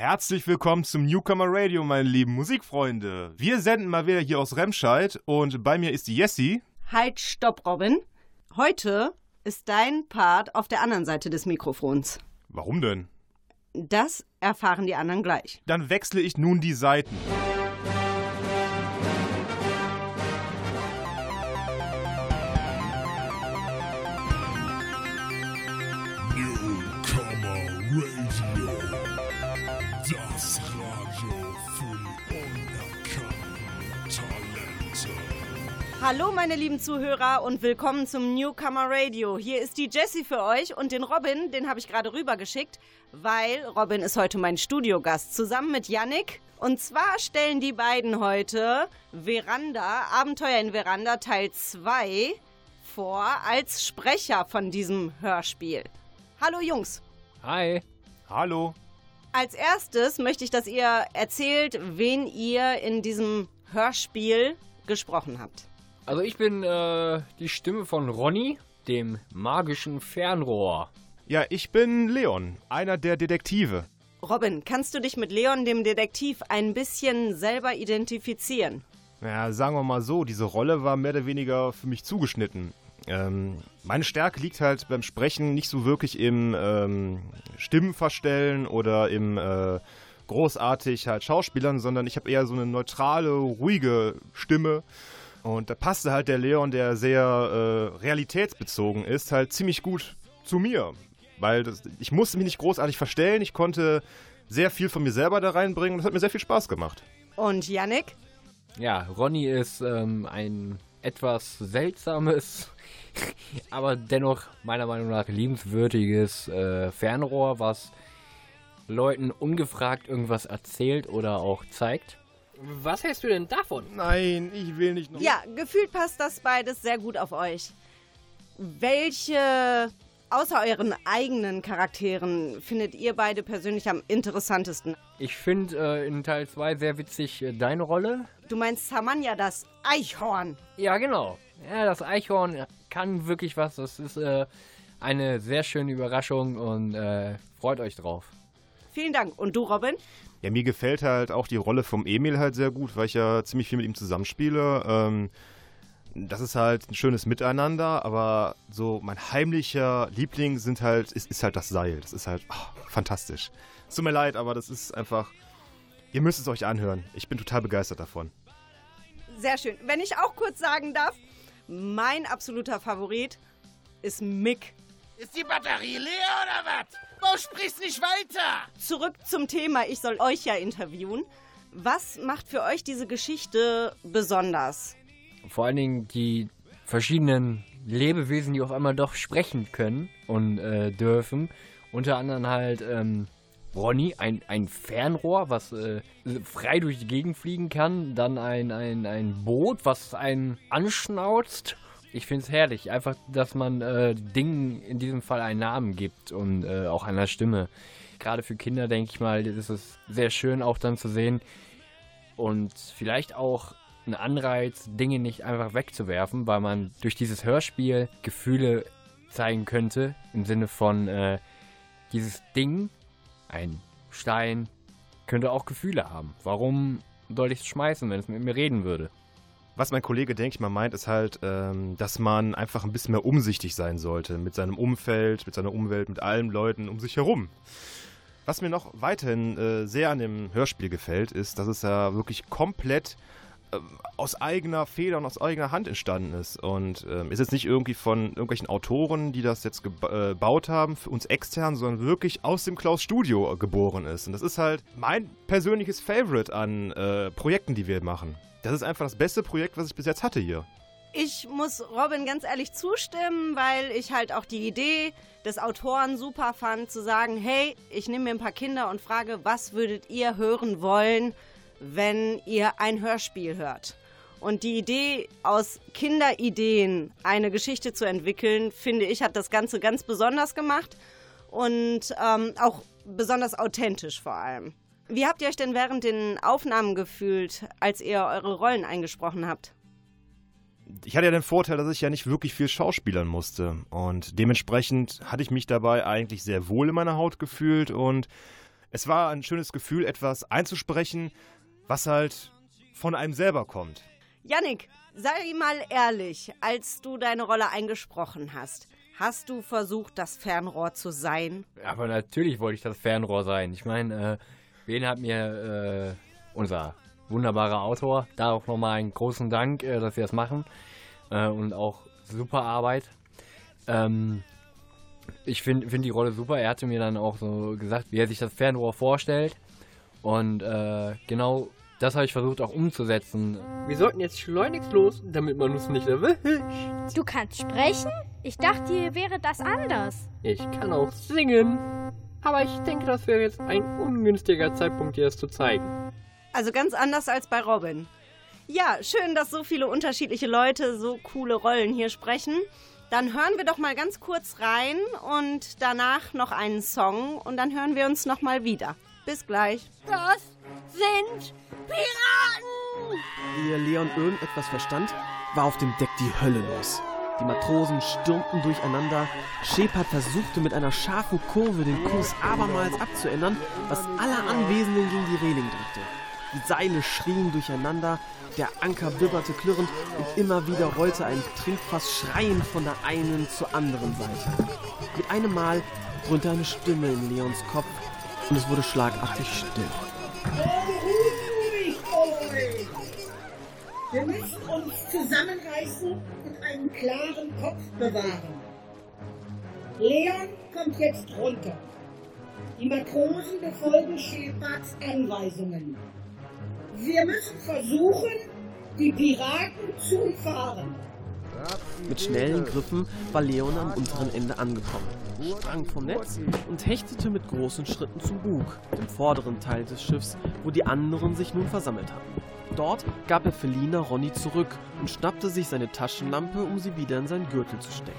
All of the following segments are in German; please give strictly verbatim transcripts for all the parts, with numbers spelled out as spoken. Herzlich willkommen zum Newcomer Radio, meine lieben Musikfreunde. Wir senden mal wieder hier aus Remscheid und bei mir ist die Jessie. Halt, stopp, Robin. Heute ist dein Part auf der anderen Seite des Mikrofons. Warum denn? Das erfahren die anderen gleich. Dann wechsle ich nun die Seiten. Hallo meine lieben Zuhörer und willkommen zum Newcomer Radio. Hier ist die Jessie für euch und den Robin, den habe ich gerade rübergeschickt, weil Robin ist heute mein Studiogast, zusammen mit Yannick. Und zwar stellen die beiden heute Veranda, Abenteuer in Veranda Teil zwei vor als Sprecher von diesem Hörspiel. Hallo Jungs. Hi. Hallo. Als erstes möchte ich, dass ihr erzählt, wen ihr in diesem Hörspiel gesprochen habt. Also ich bin äh, die Stimme von Ronny, dem magischen Fernrohr. Ja, ich bin Leon, einer der Detektive. Robin, kannst du dich mit Leon, dem Detektiv, ein bisschen selber identifizieren? Ja, sagen wir mal so, diese Rolle war mehr oder weniger für mich zugeschnitten. Ähm, meine Stärke liegt halt beim Sprechen nicht so wirklich im ähm, Stimmenverstellen oder im äh, großartig halt Schauspielern, sondern ich habe eher so eine neutrale, ruhige Stimme. Und da passte halt der Leon, der sehr äh, realitätsbezogen ist, halt ziemlich gut zu mir. Weil das, ich musste mich nicht großartig verstellen, ich konnte sehr viel von mir selber da reinbringen und das hat mir sehr viel Spaß gemacht. Und Yannick? Ja, Ronny ist ähm, ein etwas seltsames, aber dennoch meiner Meinung nach liebenswürdiges äh, Fernrohr, was Leuten ungefragt irgendwas erzählt oder auch zeigt. Was hältst du denn davon? Nein, ich will nicht noch... Ja, gefühlt passt das beides sehr gut auf euch. Welche, außer euren eigenen Charakteren, findet ihr beide persönlich am interessantesten? Ich finde äh, in Teil zwei sehr witzig äh, deine Rolle. Du meinst Samanja, das Eichhorn. Ja, genau. Ja, das Eichhorn kann wirklich was. Das ist äh, eine sehr schöne Überraschung und äh, freut euch drauf. Vielen Dank. Und du, Robin? Ja, mir gefällt halt auch die Rolle vom Emil halt sehr gut, weil ich ja ziemlich viel mit ihm zusammenspiele. Ähm, das ist halt ein schönes Miteinander, aber so mein heimlicher Liebling sind halt, ist, ist halt das Seil. Das ist halt oh, fantastisch. Es tut mir leid, aber das ist einfach, ihr müsst es euch anhören. Ich bin total begeistert davon. Sehr schön. Wenn ich auch kurz sagen darf, mein absoluter Favorit ist Mick. Ist die Batterie leer oder was? Wo sprichst nicht weiter? Zurück zum Thema, ich soll euch ja interviewen. Was macht für euch diese Geschichte besonders? Vor allen Dingen die verschiedenen Lebewesen, die auf einmal doch sprechen können und äh, dürfen. Unter anderem halt ähm, Ronny, ein, ein Fernrohr, was äh, frei durch die Gegend fliegen kann. Dann ein, ein, ein Boot, was einen anschnauzt. Ich finde es herrlich, einfach, dass man äh, Dingen in diesem Fall einen Namen gibt und äh, auch einer Stimme. Gerade für Kinder, denke ich mal, ist es sehr schön auch dann zu sehen und vielleicht auch ein Anreiz, Dinge nicht einfach wegzuwerfen, weil man durch dieses Hörspiel Gefühle zeigen könnte, im Sinne von äh, dieses Ding, ein Stein, könnte auch Gefühle haben. Warum soll ich es schmeißen, wenn es mit mir reden würde? Was mein Kollege, denke ich mal, meint, ist halt, ähm, dass man einfach ein bisschen mehr umsichtig sein sollte. Mit seinem Umfeld, mit seiner Umwelt, mit allen Leuten um sich herum. Was mir noch weiterhin äh, sehr an dem Hörspiel gefällt, ist, dass es ja wirklich komplett äh, aus eigener Feder und aus eigener Hand entstanden ist. Und ähm, ist jetzt nicht irgendwie von irgendwelchen Autoren, die das jetzt geba- äh, gebaut haben, für uns extern, sondern wirklich aus dem Klaus Studio geboren ist. Und das ist halt mein persönliches Favorite an äh, Projekten, die wir machen. Das ist einfach das beste Projekt, was ich bis jetzt hatte hier. Ich muss Robin ganz ehrlich zustimmen, weil ich halt auch die Idee des Autoren super fand, zu sagen, hey, ich nehme mir ein paar Kinder und frage, was würdet ihr hören wollen, wenn ihr ein Hörspiel hört? Und die Idee, aus Kinderideen eine Geschichte zu entwickeln, finde ich, hat das Ganze ganz besonders gemacht und ähm, auch besonders authentisch vor allem. Wie habt ihr euch denn während den Aufnahmen gefühlt, als ihr eure Rollen eingesprochen habt? Ich hatte ja den Vorteil, dass ich ja nicht wirklich viel schauspielern musste. Und dementsprechend hatte ich mich dabei eigentlich sehr wohl in meiner Haut gefühlt. Und Es war ein schönes Gefühl, etwas einzusprechen, was halt von einem selber kommt. Yannick, sei mal ehrlich, als du deine Rolle eingesprochen hast, hast du versucht, das Fernrohr zu sein? Aber natürlich wollte ich das Fernrohr sein. Ich meine, äh, wen hat mir äh, unser wunderbarer Autor, da auch nochmal einen großen Dank, äh, dass sie das machen äh, und auch super Arbeit. Ähm, ich finde find die Rolle super. Er hatte mir dann auch so gesagt, wie er sich das Fernrohr vorstellt. Und äh, genau das habe ich versucht auch umzusetzen. Wir sollten jetzt schleunigst los, damit man uns nicht erwischt. Du kannst sprechen? Ich dachte, hier wäre das anders. Ich kann auch singen. Aber ich denke, das wäre jetzt ein ungünstiger Zeitpunkt, dir das zu zeigen. Also ganz anders als bei Robin. Ja, schön, dass so viele unterschiedliche Leute so coole Rollen hier sprechen. Dann hören wir doch mal ganz kurz rein und danach noch einen Song und dann hören wir uns nochmal wieder. Bis gleich. Das sind Piraten! Ehe Leon irgendetwas verstand, war auf dem Deck die Hölle los. Die Matrosen stürmten durcheinander. Shepard versuchte mit einer scharfen Kurve den Kurs abermals abzuändern, was alle Anwesenden gegen die Reling drückte. Die Seile schrien durcheinander, der Anker wipperte klirrend und immer wieder rollte ein Trinkfass schreiend von der einen zur anderen Seite. Mit einem Mal dröhnte eine Stimme in Leons Kopf und es wurde schlagartig still. Wir müssen uns zusammenreißen und einen klaren Kopf bewahren. Leon kommt jetzt runter. Die Matrosen befolgen Shepards Anweisungen. Wir müssen versuchen, die Piraten zu umfahren. Mit schnellen Griffen war Leon am unteren Ende angekommen, sprang vom Netz und hechtete mit großen Schritten zum Bug, dem vorderen Teil des Schiffs, wo die anderen sich nun versammelt hatten. Dort gab er Felina Ronny zurück und schnappte sich seine Taschenlampe, um sie wieder in seinen Gürtel zu stecken.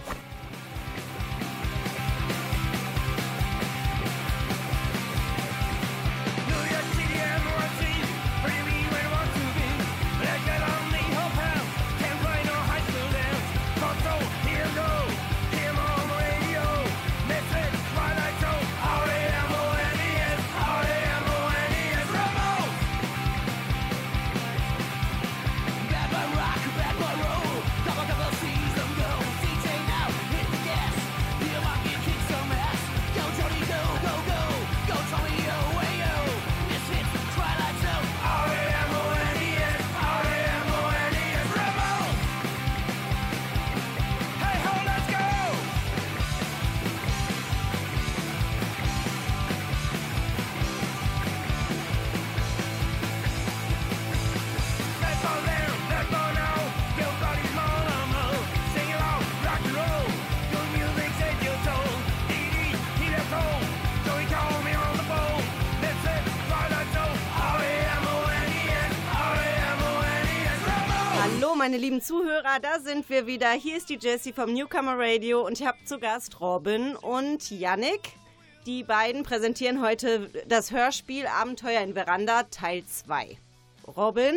Meine lieben Zuhörer, da sind wir wieder. Hier ist die Jessie vom Newcomer Radio und ich habe zu Gast Robin und Yannick. Die beiden präsentieren heute das Hörspiel Abenteuer in Veranda Teil zwei. Robin,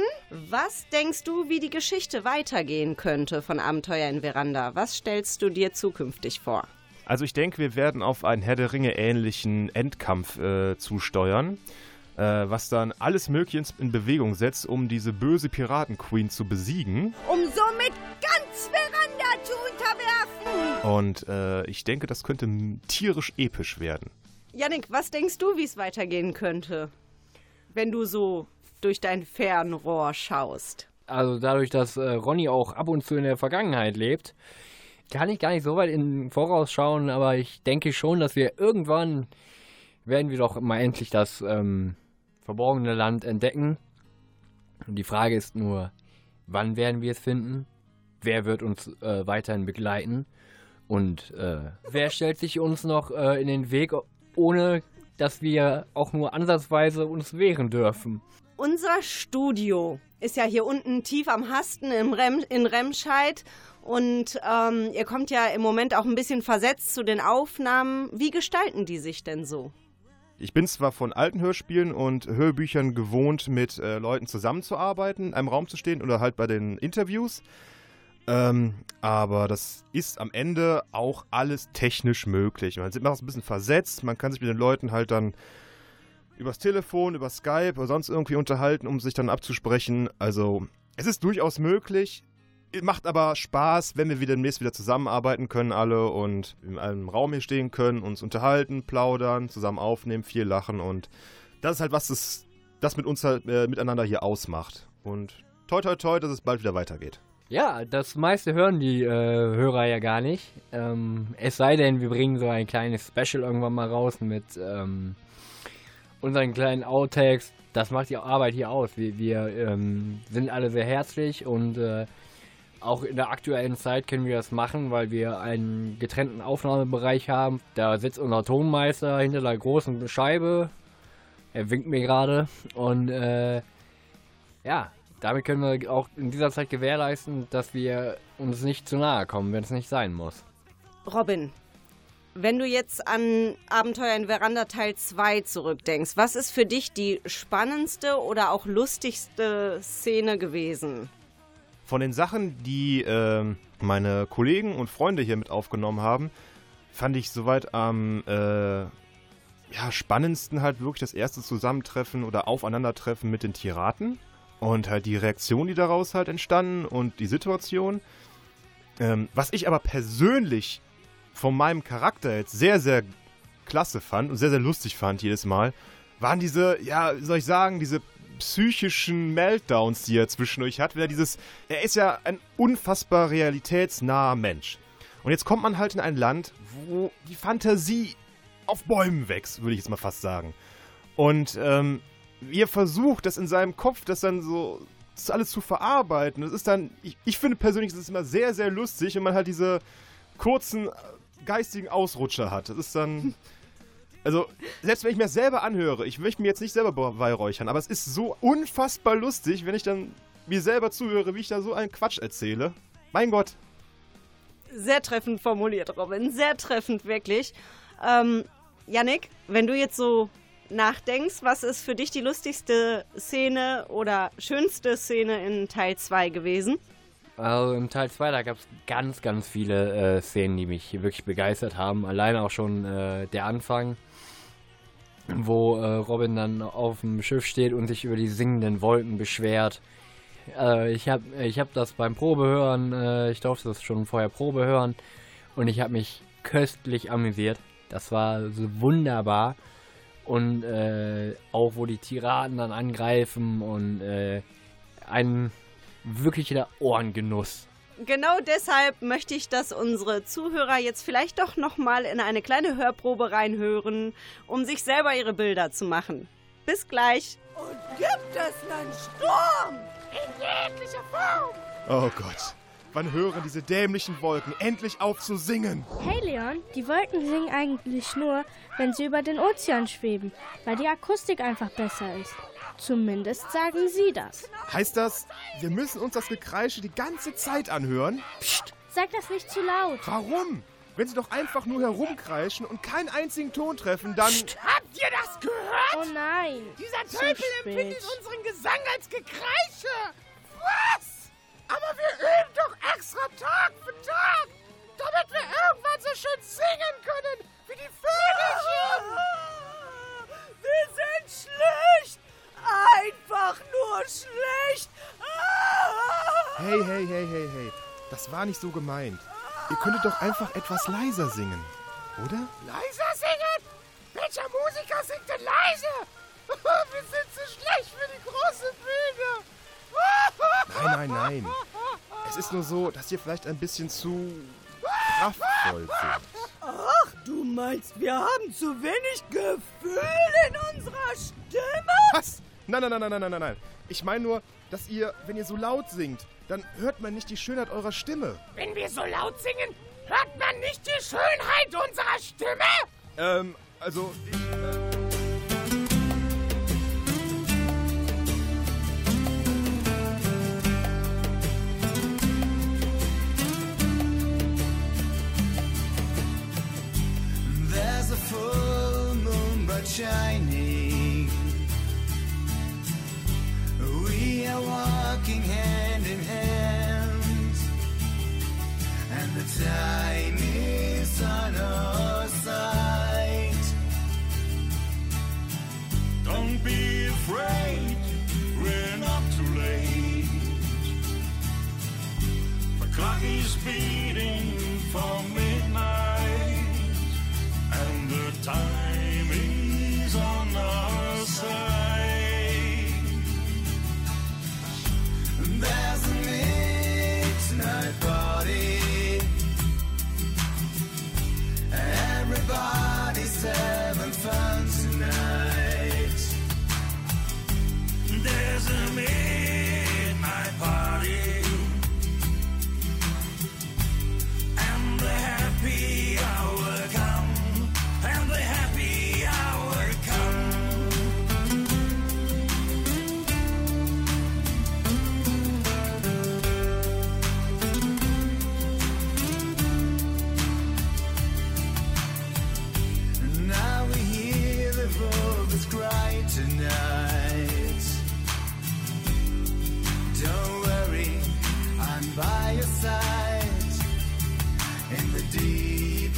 was denkst du, wie die Geschichte weitergehen könnte von Abenteuer in Veranda? Was stellst du dir zukünftig vor? Also ich denke, wir werden auf einen Herr der Ringe ähnlichen Endkampf äh, zusteuern. Was dann alles Mögliche in Bewegung setzt, um diese böse Piraten-Queen zu besiegen. Um somit ganz Veranda zu unterwerfen. Und äh, ich denke, das könnte tierisch episch werden. Yannick, was denkst du, wie es weitergehen könnte, wenn du so durch dein Fernrohr schaust? Also dadurch, dass äh, Ronny auch ab und zu in der Vergangenheit lebt, kann ich gar nicht so weit in den Voraus schauen, aber ich denke schon, dass wir irgendwann werden wir doch mal endlich das... Ähm, verborgene Land entdecken. Und die Frage ist nur, wann werden wir es finden? Wer wird uns äh, weiterhin begleiten? Und äh, wer stellt sich uns noch äh, in den Weg, ohne dass wir auch nur ansatzweise uns wehren dürfen? Unser Studio ist ja hier unten tief am Hasten im Rem- in Remscheid. Und ähm, ihr kommt ja im Moment auch ein bisschen versetzt zu den Aufnahmen. Wie gestalten die sich denn so? Ich bin zwar von alten Hörspielen und Hörbüchern gewohnt, mit äh, Leuten zusammenzuarbeiten, in einem Raum zu stehen oder halt bei den Interviews, ähm, aber das ist am Ende auch alles technisch möglich. Man macht es ein bisschen versetzt, man kann sich mit den Leuten halt dann übers Telefon, über Skype oder sonst irgendwie unterhalten, um sich dann abzusprechen. Also es ist durchaus möglich, macht aber Spaß, wenn wir wieder demnächst wieder zusammenarbeiten können alle und in einem Raum hier stehen können, uns unterhalten, plaudern, zusammen aufnehmen, viel lachen und das ist halt was, das, das mit uns halt äh, miteinander hier ausmacht. Und toi toi toi, dass es bald wieder weitergeht. Ja, das meiste hören die äh, Hörer ja gar nicht. Ähm, es sei denn, wir bringen so ein kleines Special irgendwann mal raus mit ähm, unseren kleinen Outtakes. Das macht die Arbeit hier aus. Wir, wir ähm, sind alle sehr herzlich und äh, auch in der aktuellen Zeit können wir das machen, weil wir einen getrennten Aufnahmebereich haben. Da sitzt unser Tonmeister hinter der großen Scheibe. Er winkt mir gerade. Und äh, ja... Damit können wir auch in dieser Zeit gewährleisten, dass wir uns nicht zu nahe kommen, wenn es nicht sein muss. Robin, wenn du jetzt an Abenteuer in Veranda Teil zwei zurückdenkst, was ist für dich die spannendste oder auch lustigste Szene gewesen? Von den Sachen, die äh, meine Kollegen und Freunde hier mit aufgenommen haben, fand ich soweit am äh, ja, spannendsten halt wirklich das erste Zusammentreffen oder Aufeinandertreffen mit den Tiraten. Und halt die Reaktion, die daraus halt entstanden und die Situation. Ähm, was ich aber persönlich von meinem Charakter jetzt sehr, sehr klasse fand und sehr, sehr lustig fand jedes Mal, waren diese, ja, wie soll ich sagen, diese psychischen Meltdowns, die er zwischen euch hat. Wieder dieses, er ist ja ein unfassbar realitätsnaher Mensch. Und jetzt kommt man halt in ein Land, wo die Fantasie auf Bäumen wächst, würde ich jetzt mal fast sagen. Und, ähm, ihr versucht, das in seinem Kopf, das dann so, das alles zu verarbeiten. Das ist dann, ich, ich finde persönlich, das ist immer sehr, sehr lustig, wenn man halt diese kurzen, geistigen Ausrutscher hat. Das ist dann, also, selbst wenn ich mir das selber anhöre, ich möchte mir jetzt nicht selber beweihräuchern, aber es ist so unfassbar lustig, wenn ich dann mir selber zuhöre, wie ich da so einen Quatsch erzähle. Mein Gott. Sehr treffend formuliert, Robin. Sehr treffend, wirklich. Ähm, Yannick, wenn du jetzt so nachdenkst, was ist für dich die lustigste Szene oder schönste Szene in Teil zwei gewesen? Also im Teil zwei, da gab es ganz, ganz viele äh, Szenen, die mich wirklich begeistert haben. Alleine auch schon äh, der Anfang, wo äh, Robin dann auf dem Schiff steht und sich über die singenden Wolken beschwert. Äh, ich habe ich hab das beim Probehören, äh, ich durfte das schon vorher Probehören und ich habe mich köstlich amüsiert. Das war so wunderbar. Und äh, auch wo die Tiraden dann angreifen und äh, ein wirklicher Ohrengenuss. Genau deshalb möchte ich, dass unsere Zuhörer jetzt vielleicht doch nochmal in eine kleine Hörprobe reinhören, um sich selber ihre Bilder zu machen. Bis gleich. Und gibt es einen Sturm in jeglicher Form? Oh Gott. Wann hören diese dämlichen Wolken endlich auf zu singen? Hey Leon, die Wolken singen eigentlich nur, wenn sie über den Ozean schweben, weil die Akustik einfach besser ist. Zumindest sagen sie das. Heißt das, wir müssen uns das Gekreische die ganze Zeit anhören? Psst, sag das nicht zu laut. Warum? Wenn sie doch einfach nur herumkreischen und keinen einzigen Ton treffen, dann... Psst, habt ihr das gehört? Oh nein. Dieser Tölpel empfindet unseren Gesang als Gekreische. Was? Aber wir üben doch extra Tag für Tag, damit wir irgendwann so schön singen können wie die Vögelchen. Oh, wir sind schlecht. Einfach nur schlecht. Oh. Hey, hey, hey, hey, hey. Das war nicht so gemeint. Ihr könntet doch einfach etwas leiser singen, oder? Leiser singen? Welcher Musiker singt denn leise? Wir sind zu schlecht für die große Bühne. Nein, nein, nein. Es ist nur so, dass ihr vielleicht ein bisschen zu kraftvoll seid. Ach, du meinst, wir haben zu wenig Gefühl in unserer Stimme? Was? Nein, nein, nein, nein, nein, nein, nein. Ich meine nur, dass ihr, wenn ihr so laut singt, dann hört man nicht die Schönheit eurer Stimme. Wenn wir so laut singen, hört man nicht die Schönheit unserer Stimme? Ähm, also... Ich, äh full moon but shining, we are walking hand in hand, and the time is on our side, be afraid, we're not too late. The clock is beating for midnight, and the time is on our side. There's a midnight party, everybody's having fun tonight. There's a midnight party, and the happy hour come, and the happy hour come. Now we hear the vultures cry tonight. Don't worry, I'm by your side in the deep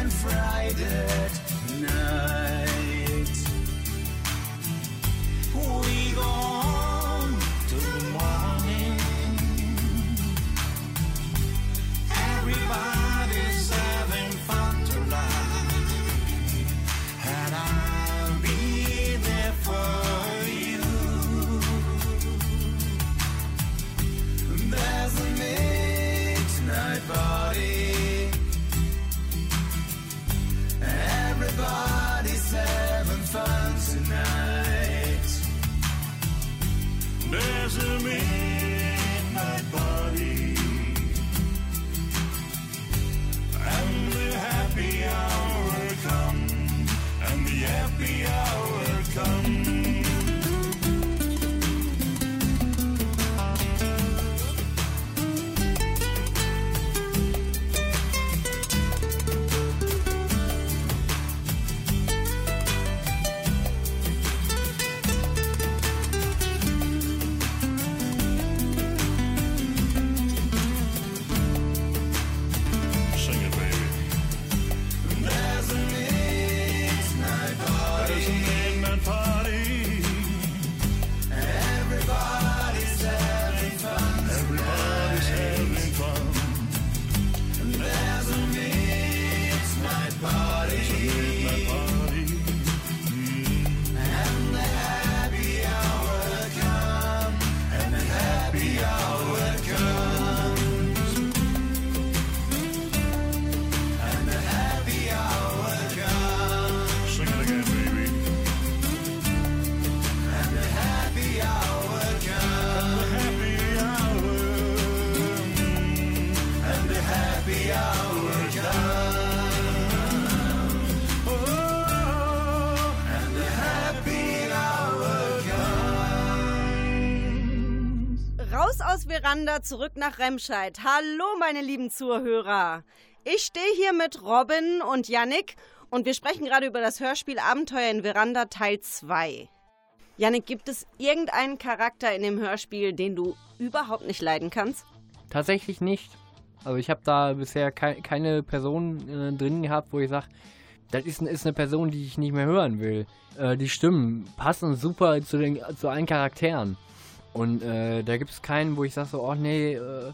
and fried night. We go on till the morning. Everybody's having fun tonight, and I'll be there for you. There's a midnight party. Everybody's having fun tonight. There's a midnight party, and the happy hour come, and the happy hour come. Zurück nach Remscheid. Hallo, meine lieben Zuhörer. Ich stehe hier mit Robin und Yannick und wir sprechen gerade über das Hörspiel Abenteuer in Veranda Teil zwei. Yannick, gibt es irgendeinen Charakter in dem Hörspiel, den du überhaupt nicht leiden kannst? Tatsächlich nicht. Also ich habe da bisher ke- keine Person äh, drin gehabt, wo ich sage, das ist, ist eine Person, die ich nicht mehr hören will. Äh, die Stimmen passen super zu, den, zu allen Charakteren. Und äh, da gibt es keinen, wo ich sage so, oh nee, äh,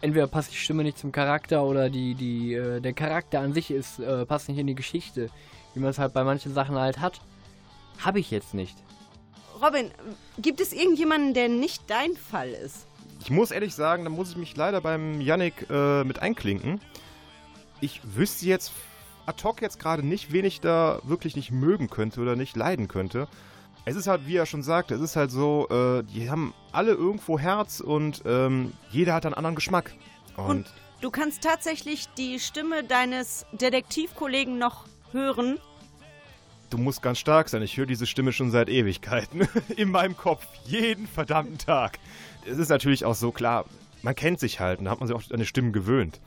entweder passt die Stimme nicht zum Charakter oder die, die, äh, der Charakter an sich ist, äh, passt nicht in die Geschichte, wie man es halt bei manchen Sachen halt hat. Habe ich jetzt nicht. Robin, gibt es irgendjemanden, der nicht dein Fall ist? Ich muss ehrlich sagen, da muss ich mich leider beim Yannick äh, mit einklinken. Ich wüsste jetzt ad hoc jetzt gerade nicht, wen ich da wirklich nicht mögen könnte oder nicht leiden könnte. Es ist halt, wie er schon sagte, es ist halt so, äh, die haben alle irgendwo Herz und ähm, jeder hat einen anderen Geschmack. Und, und du kannst tatsächlich die Stimme deines Detektivkollegen noch hören. Du musst ganz stark sein. Ich höre diese Stimme schon seit Ewigkeiten in meinem Kopf, jeden verdammten Tag. Es ist natürlich auch so, klar, man kennt sich halt und da hat man sich auch an die Stimmen gewöhnt.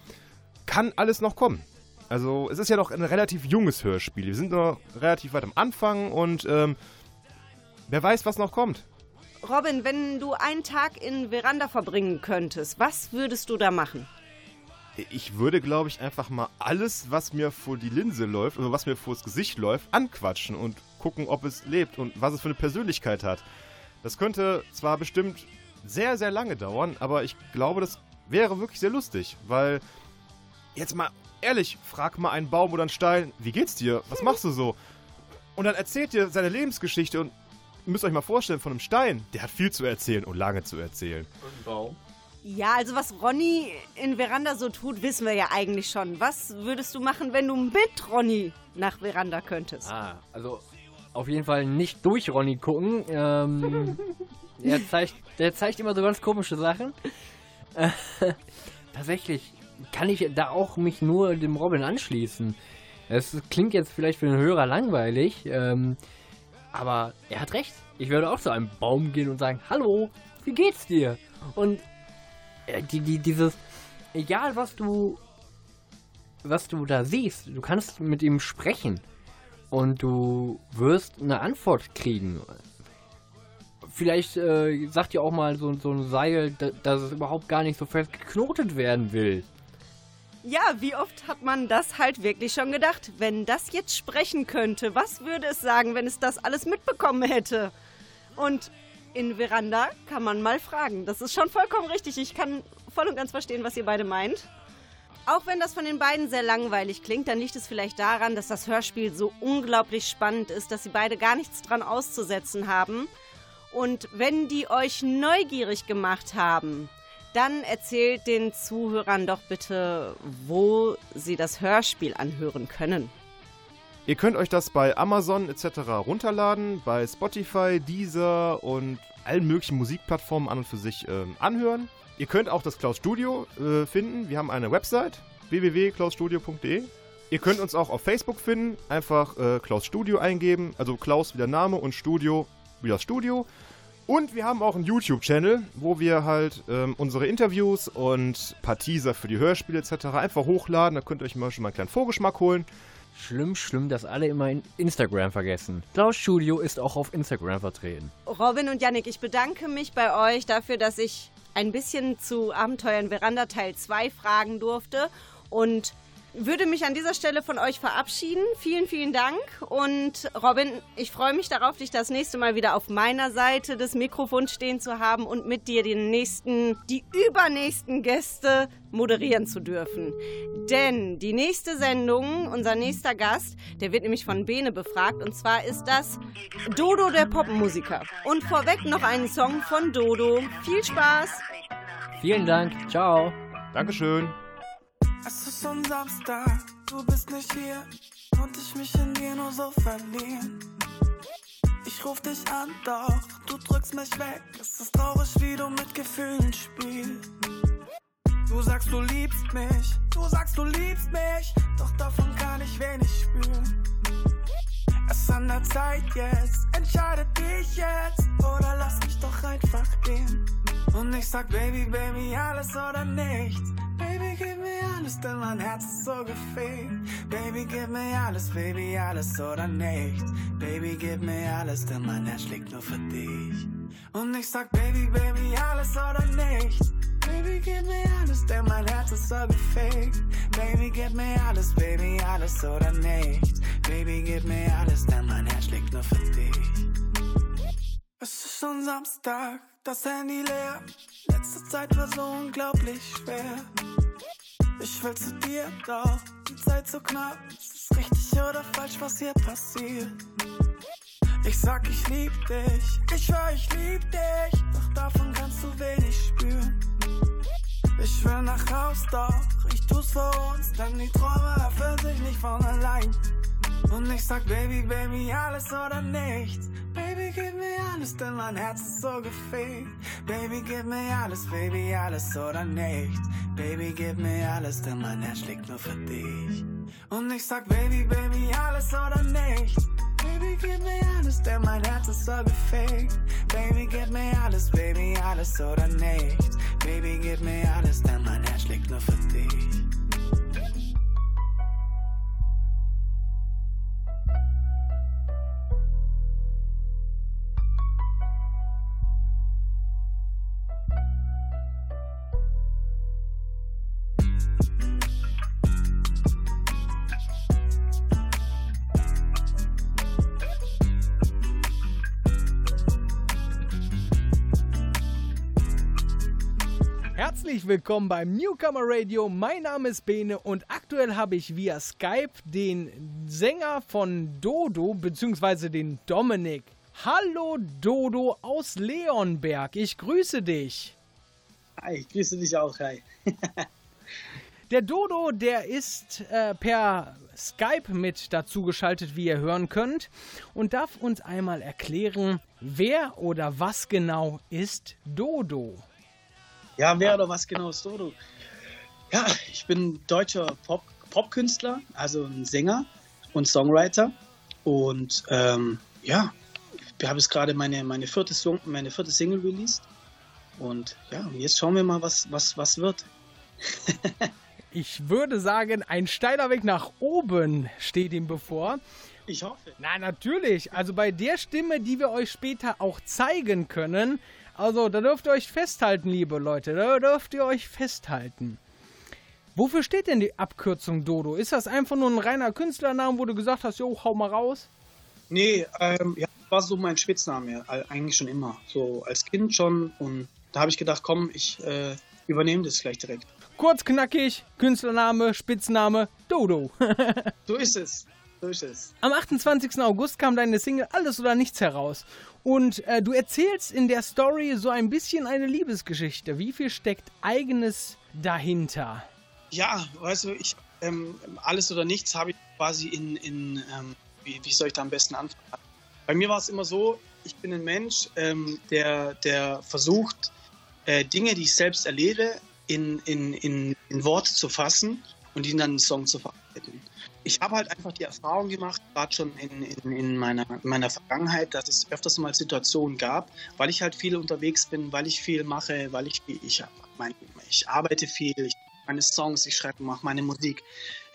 Kann alles noch kommen. Also es ist ja noch ein relativ junges Hörspiel. Wir sind noch relativ weit am Anfang und... Ähm, Wer weiß, was noch kommt. Robin, wenn du einen Tag in Veranda verbringen könntest, was würdest du da machen? Ich würde, glaube ich, einfach mal alles, was mir vor die Linse läuft oder was mir vors Gesicht läuft, anquatschen und gucken, ob es lebt und was es für eine Persönlichkeit hat. Das könnte zwar bestimmt sehr, sehr lange dauern, aber ich glaube, das wäre wirklich sehr lustig, weil jetzt mal ehrlich, frag mal einen Baum oder einen Stein, wie geht's dir? Was machst du so? Und dann erzählt ihr seine Lebensgeschichte und müsst euch mal vorstellen, von einem Stein, der hat viel zu erzählen und lange zu erzählen. Und ein Baum? Ja, also was Ronny in Veranda so tut, wissen wir ja eigentlich schon. Was würdest du machen, wenn du mit Ronny nach Veranda könntest? Ah, also auf jeden Fall nicht durch Ronny gucken. Ähm, der, zeigt, der zeigt immer so ganz komische Sachen. Äh, tatsächlich kann ich da auch mich nur dem Robin anschließen. Es klingt jetzt vielleicht für den Hörer langweilig, ähm, aber er hat recht. Ich werde auch zu einem Baum gehen und sagen, hallo, wie geht's dir? Und Die, die, dieses, egal was du, was du da siehst, du kannst mit ihm sprechen und du wirst eine Antwort kriegen. Vielleicht äh, sagt dir auch mal so, so ein Seil, da, dass es überhaupt gar nicht so fest geknotet werden will. Ja, wie oft hat man das halt wirklich schon gedacht? Wenn das jetzt sprechen könnte, was würde es sagen, wenn es das alles mitbekommen hätte? Und in Veranda kann man mal fragen. Das ist schon vollkommen richtig. Ich kann voll und ganz verstehen, was ihr beide meint. Auch wenn das von den beiden sehr langweilig klingt, dann liegt es vielleicht daran, dass das Hörspiel so unglaublich spannend ist, dass sie beide gar nichts dran auszusetzen haben. Und wenn die euch neugierig gemacht haben, dann erzählt den Zuhörern doch bitte, wo sie das Hörspiel anhören können. Ihr könnt euch das bei Amazon et cetera runterladen, bei Spotify, Deezer und allen möglichen Musikplattformen an und für sich ähm, anhören. Ihr könnt auch das Klaus Studio äh, finden. Wir haben eine Website, w w w punkt klaus studio punkt d e. Ihr könnt uns auch auf Facebook finden, einfach äh, Klaus Studio eingeben, also Klaus wie der Name und Studio wie das Studio. Und wir haben auch einen YouTube-Channel, wo wir halt ähm, unsere Interviews und ein paar Teaser für die Hörspiele et cetera einfach hochladen. Da könnt ihr euch mal schon mal einen kleinen Vorgeschmack holen. Schlimm, schlimm, dass alle immer Instagram vergessen. Klaus Studio ist auch auf Instagram vertreten. Robin und Yannick, ich bedanke mich bei euch dafür, dass ich ein bisschen zu Abenteuer in Veranda Teil zwei fragen durfte und würde mich an dieser Stelle von euch verabschieden. Vielen, vielen Dank und Robin, ich freue mich darauf, dich das nächste Mal wieder auf meiner Seite des Mikrofons stehen zu haben und mit dir den nächsten, die übernächsten Gäste moderieren zu dürfen. Denn die nächste Sendung, unser nächster Gast, der wird nämlich von Bene befragt und zwar ist das Dodo, der Popmusiker. Und vorweg noch einen Song von Dodo. Viel Spaß! Vielen Dank, ciao! Dankeschön! Es ist am Samstag, du bist nicht hier, konnte ich mich in dir nur so verlieren. Ich ruf dich an, doch du drückst mich weg, es ist traurig, wie du mit Gefühlen spielst. Du sagst, du liebst mich, du sagst, du liebst mich, doch davon kann ich wenig spüren. Es ist an der Zeit jetzt, entscheide dich jetzt, oder lass mich doch einfach gehen. Und ich sag, Baby, Baby, alles oder nichts. Baby, gib mir alles, denn mein Herz ist so gefegt. Baby, gib mir alles, Baby, alles oder nichts. Baby, gib mir alles, denn mein Herz schlägt nur für dich. Und ich sag, Baby, Baby, alles oder nichts. Baby, gib mir alles, denn mein Herz ist so gefegt. Baby, gib mir alles, Baby, alles oder nichts. Baby, gib mir alles, denn mein Herz schlägt nur für dich. Es ist schon Samstag, das Handy leer. Letzte Zeit war so unglaublich schwer. Ich will zu dir, doch die Zeit so knapp. Es ist richtig oder falsch, was hier passiert. Ich sag, ich lieb dich, ich schwör, ich lieb dich, doch davon kannst du wenig spüren. Ich will nach Haus, doch ich tu's für uns, denn die Träume erfüllen sich nicht von allein. Und ich sag, Baby, Baby, alles oder nichts. Baby, gib mir alles, denn mein Herz ist so gefegt. Baby, gib mir alles, Baby, alles oder nichts. Baby, gib mir alles, denn mein Herz schlägt nur für dich. Und ich sag, Baby, Baby, alles oder nichts. Baby, gib mir alles, denn mein Herz ist so gefegt. Baby, gib mir alles, Baby, alles oder nichts. Baby, gib mir alles, denn mein Herz schlägt nur für dich. Herzlich willkommen beim Newcomer Radio. Mein Name ist Bene und aktuell habe ich via Skype den Sänger von Dodo bzw. den Dominik. Hallo Dodo aus Leonberg, ich grüße dich. Hi, ich grüße dich auch, hi. Der Dodo, der ist äh, per Skype mit dazugeschaltet, wie ihr hören könnt, und darf uns einmal erklären, wer oder was genau ist Dodo? Ja, wer oder was genau ist Dodo? Ja, ich bin deutscher Pop- Popkünstler, also ein Sänger und Songwriter. Und ähm, ja, ich habe jetzt gerade meine, meine, vierte Song- meine vierte Single released. Und ja, jetzt schauen wir mal, was, was, was wird. Ich würde sagen, ein steiler Weg nach oben steht ihm bevor. Ich hoffe. Na, natürlich. Also bei der Stimme, die wir euch später auch zeigen können. Also da dürft ihr euch festhalten, liebe Leute. Da dürft ihr euch festhalten. Wofür steht denn die Abkürzung Dodo? Ist das einfach nur ein reiner Künstlername, wo du gesagt hast, jo, hau mal raus? Nee, ähm, ja, war so mein Spitzname. Eigentlich schon immer. So als Kind schon. Und da habe ich gedacht, komm, ich äh, übernehme das gleich direkt. Kurz, knackig, Künstlername, Spitzname, Dodo. So ist es, so ist es. Am achtundzwanzigsten August kam deine Single Alles oder nichts heraus. Und äh, du erzählst in der Story so ein bisschen eine Liebesgeschichte. Wie viel steckt Eigenes dahinter? Ja, weißt du, ich, ähm, Alles oder nichts habe ich quasi in, in ähm, wie, wie soll ich da am besten anfangen? Bei mir war es immer so, ich bin ein Mensch, ähm, der, der versucht, äh, Dinge, die ich selbst erlebe, In, in, in, in Worte zu fassen und ihnen dann einen Song zu verarbeiten. Ich habe halt einfach die Erfahrung gemacht, gerade schon in, in, in, meiner, in meiner Vergangenheit, dass es öfters mal Situationen gab, weil ich halt viel unterwegs bin, weil ich viel mache, weil ich ich, mein, ich arbeite viel, ich mache meine Songs, ich schreibe, mache meine Musik,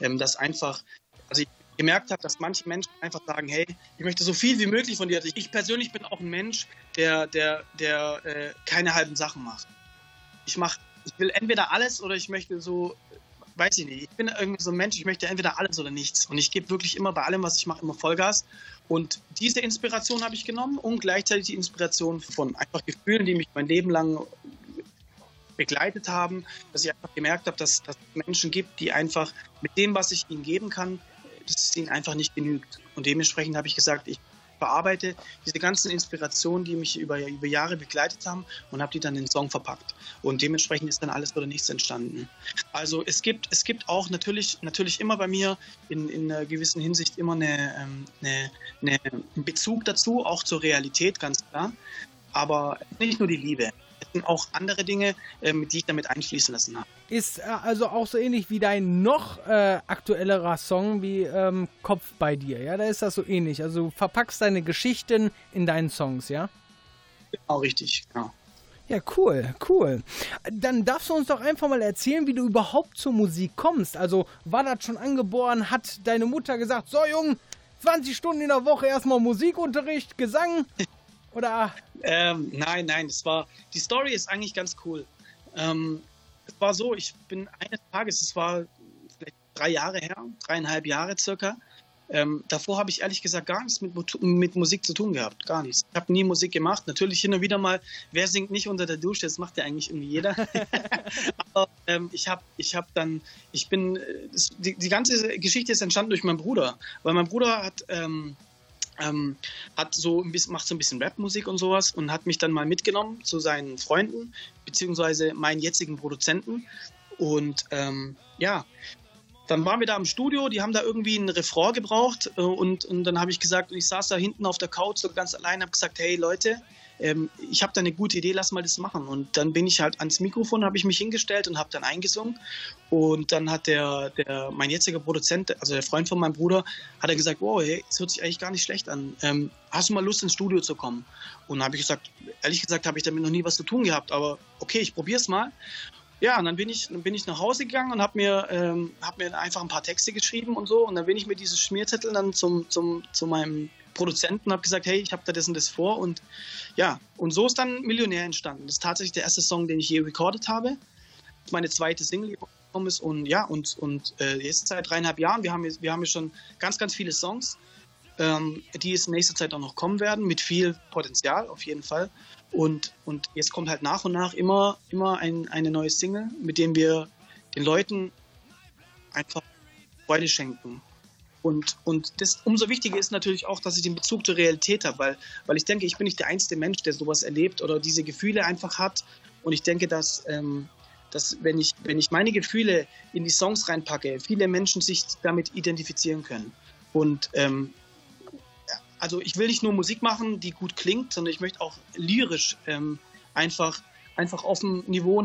ähm, dass einfach, also ich gemerkt habe, dass manche Menschen einfach sagen, hey, ich möchte so viel wie möglich von dir. Also ich persönlich bin auch ein Mensch, der, der, der äh, keine halben Sachen macht. Ich mache Ich will entweder alles oder ich möchte so, weiß ich nicht, ich bin irgendwie so ein Mensch, ich möchte entweder alles oder nichts. Und ich gebe wirklich immer bei allem, was ich mache, immer Vollgas. Und diese Inspiration habe ich genommen und gleichzeitig die Inspiration von einfach Gefühlen, die mich mein Leben lang begleitet haben, dass ich einfach gemerkt habe, dass, dass es Menschen gibt, die einfach mit dem, was ich ihnen geben kann, dass es ihnen einfach nicht genügt. Und dementsprechend habe ich gesagt, ich bearbeite diese ganzen Inspirationen, die mich über, über Jahre begleitet haben, und habe die dann in den Song verpackt. Und dementsprechend ist dann Alles oder nichts entstanden. Also es gibt, es gibt auch natürlich, natürlich immer bei mir in, in einer gewissen Hinsicht immer einen eine, eine Bezug dazu, auch zur Realität, ganz klar. Aber nicht nur die Liebe. Auch andere Dinge, ähm, die ich damit einfließen lassen habe. Ist äh, also auch so ähnlich wie dein noch äh, aktuellerer Song wie ähm, Kopf bei dir, ja? Da ist das so ähnlich. Also du verpackst deine Geschichten in deinen Songs, ja? Genau, richtig, genau. Ja, cool, cool. Dann darfst du uns doch einfach mal erzählen, wie du überhaupt zur Musik kommst. Also war das schon angeboren? Hat deine Mutter gesagt, so Junge, zwanzig Stunden in der Woche erstmal Musikunterricht, Gesang? Oder? Ähm, nein, nein, es war, die Story ist eigentlich ganz cool. Ähm, es war so, ich bin eines Tages, es war vielleicht drei Jahre her, dreieinhalb Jahre circa, ähm, davor habe ich ehrlich gesagt gar nichts mit, mit Musik zu tun gehabt, gar nichts. Ich habe nie Musik gemacht, natürlich hin und wieder mal, wer singt nicht unter der Dusche, das macht ja eigentlich irgendwie jeder. Aber ähm, ich habe ich hab dann, ich bin, die, die ganze Geschichte ist entstanden durch meinen Bruder, weil mein Bruder hat... Ähm, Ähm, hat so ein bisschen, macht so ein bisschen Rap-Musik und sowas und hat mich dann mal mitgenommen zu seinen Freunden, beziehungsweise meinen jetzigen Produzenten. Und ähm, ja, dann waren wir da im Studio, die haben da irgendwie einen Refrain gebraucht äh, und, und dann habe ich gesagt, und ich saß da hinten auf der Couch so ganz allein, habe gesagt, hey Leute, ähm, ich habe da eine gute Idee, lass mal das machen. Und dann bin ich halt ans Mikrofon, habe ich mich hingestellt und habe dann eingesungen. Und dann hat der, der, mein jetziger Produzent, also der Freund von meinem Bruder, hat er gesagt, wow, hey, das hört sich eigentlich gar nicht schlecht an. Ähm, hast du mal Lust, ins Studio zu kommen? Und dann habe ich gesagt, ehrlich gesagt, habe ich damit noch nie was zu tun gehabt, aber okay, ich probiere es mal. Ja, und dann bin ich, dann bin ich nach Hause gegangen und habe mir, ähm, hab mir einfach ein paar Texte geschrieben und so. Und dann bin ich mit diesen Schmierzetteln dann zum, zum, zu meinem Produzenten und habe gesagt, hey, ich habe da das und das vor. Und ja, und so ist dann Millionär entstanden. Das ist tatsächlich der erste Song, den ich je recorded habe. Meine zweite Single, die gekommen ist. Und ja, und, und äh, jetzt seit dreieinhalb Jahren, wir haben, wir haben ja schon ganz, ganz viele Songs. ähm, die es in nächster Zeit auch noch kommen werden, mit viel Potenzial auf jeden Fall. Und, und jetzt kommt halt nach und nach immer, immer ein, eine neue Single, mit dem wir den Leuten einfach Freude schenken. Und, und das umso wichtiger ist natürlich auch, dass ich den Bezug zur Realität habe, weil, weil ich denke, ich bin nicht der einzige Mensch, der sowas erlebt oder diese Gefühle einfach hat. Und ich denke, dass, ähm, dass wenn ich, wenn ich meine Gefühle in die Songs reinpacke, viele Menschen sich damit identifizieren können. Und ähm, also ich will nicht nur Musik machen, die gut klingt, sondern ich möchte auch lyrisch ähm, einfach, einfach, auf dem Niveau,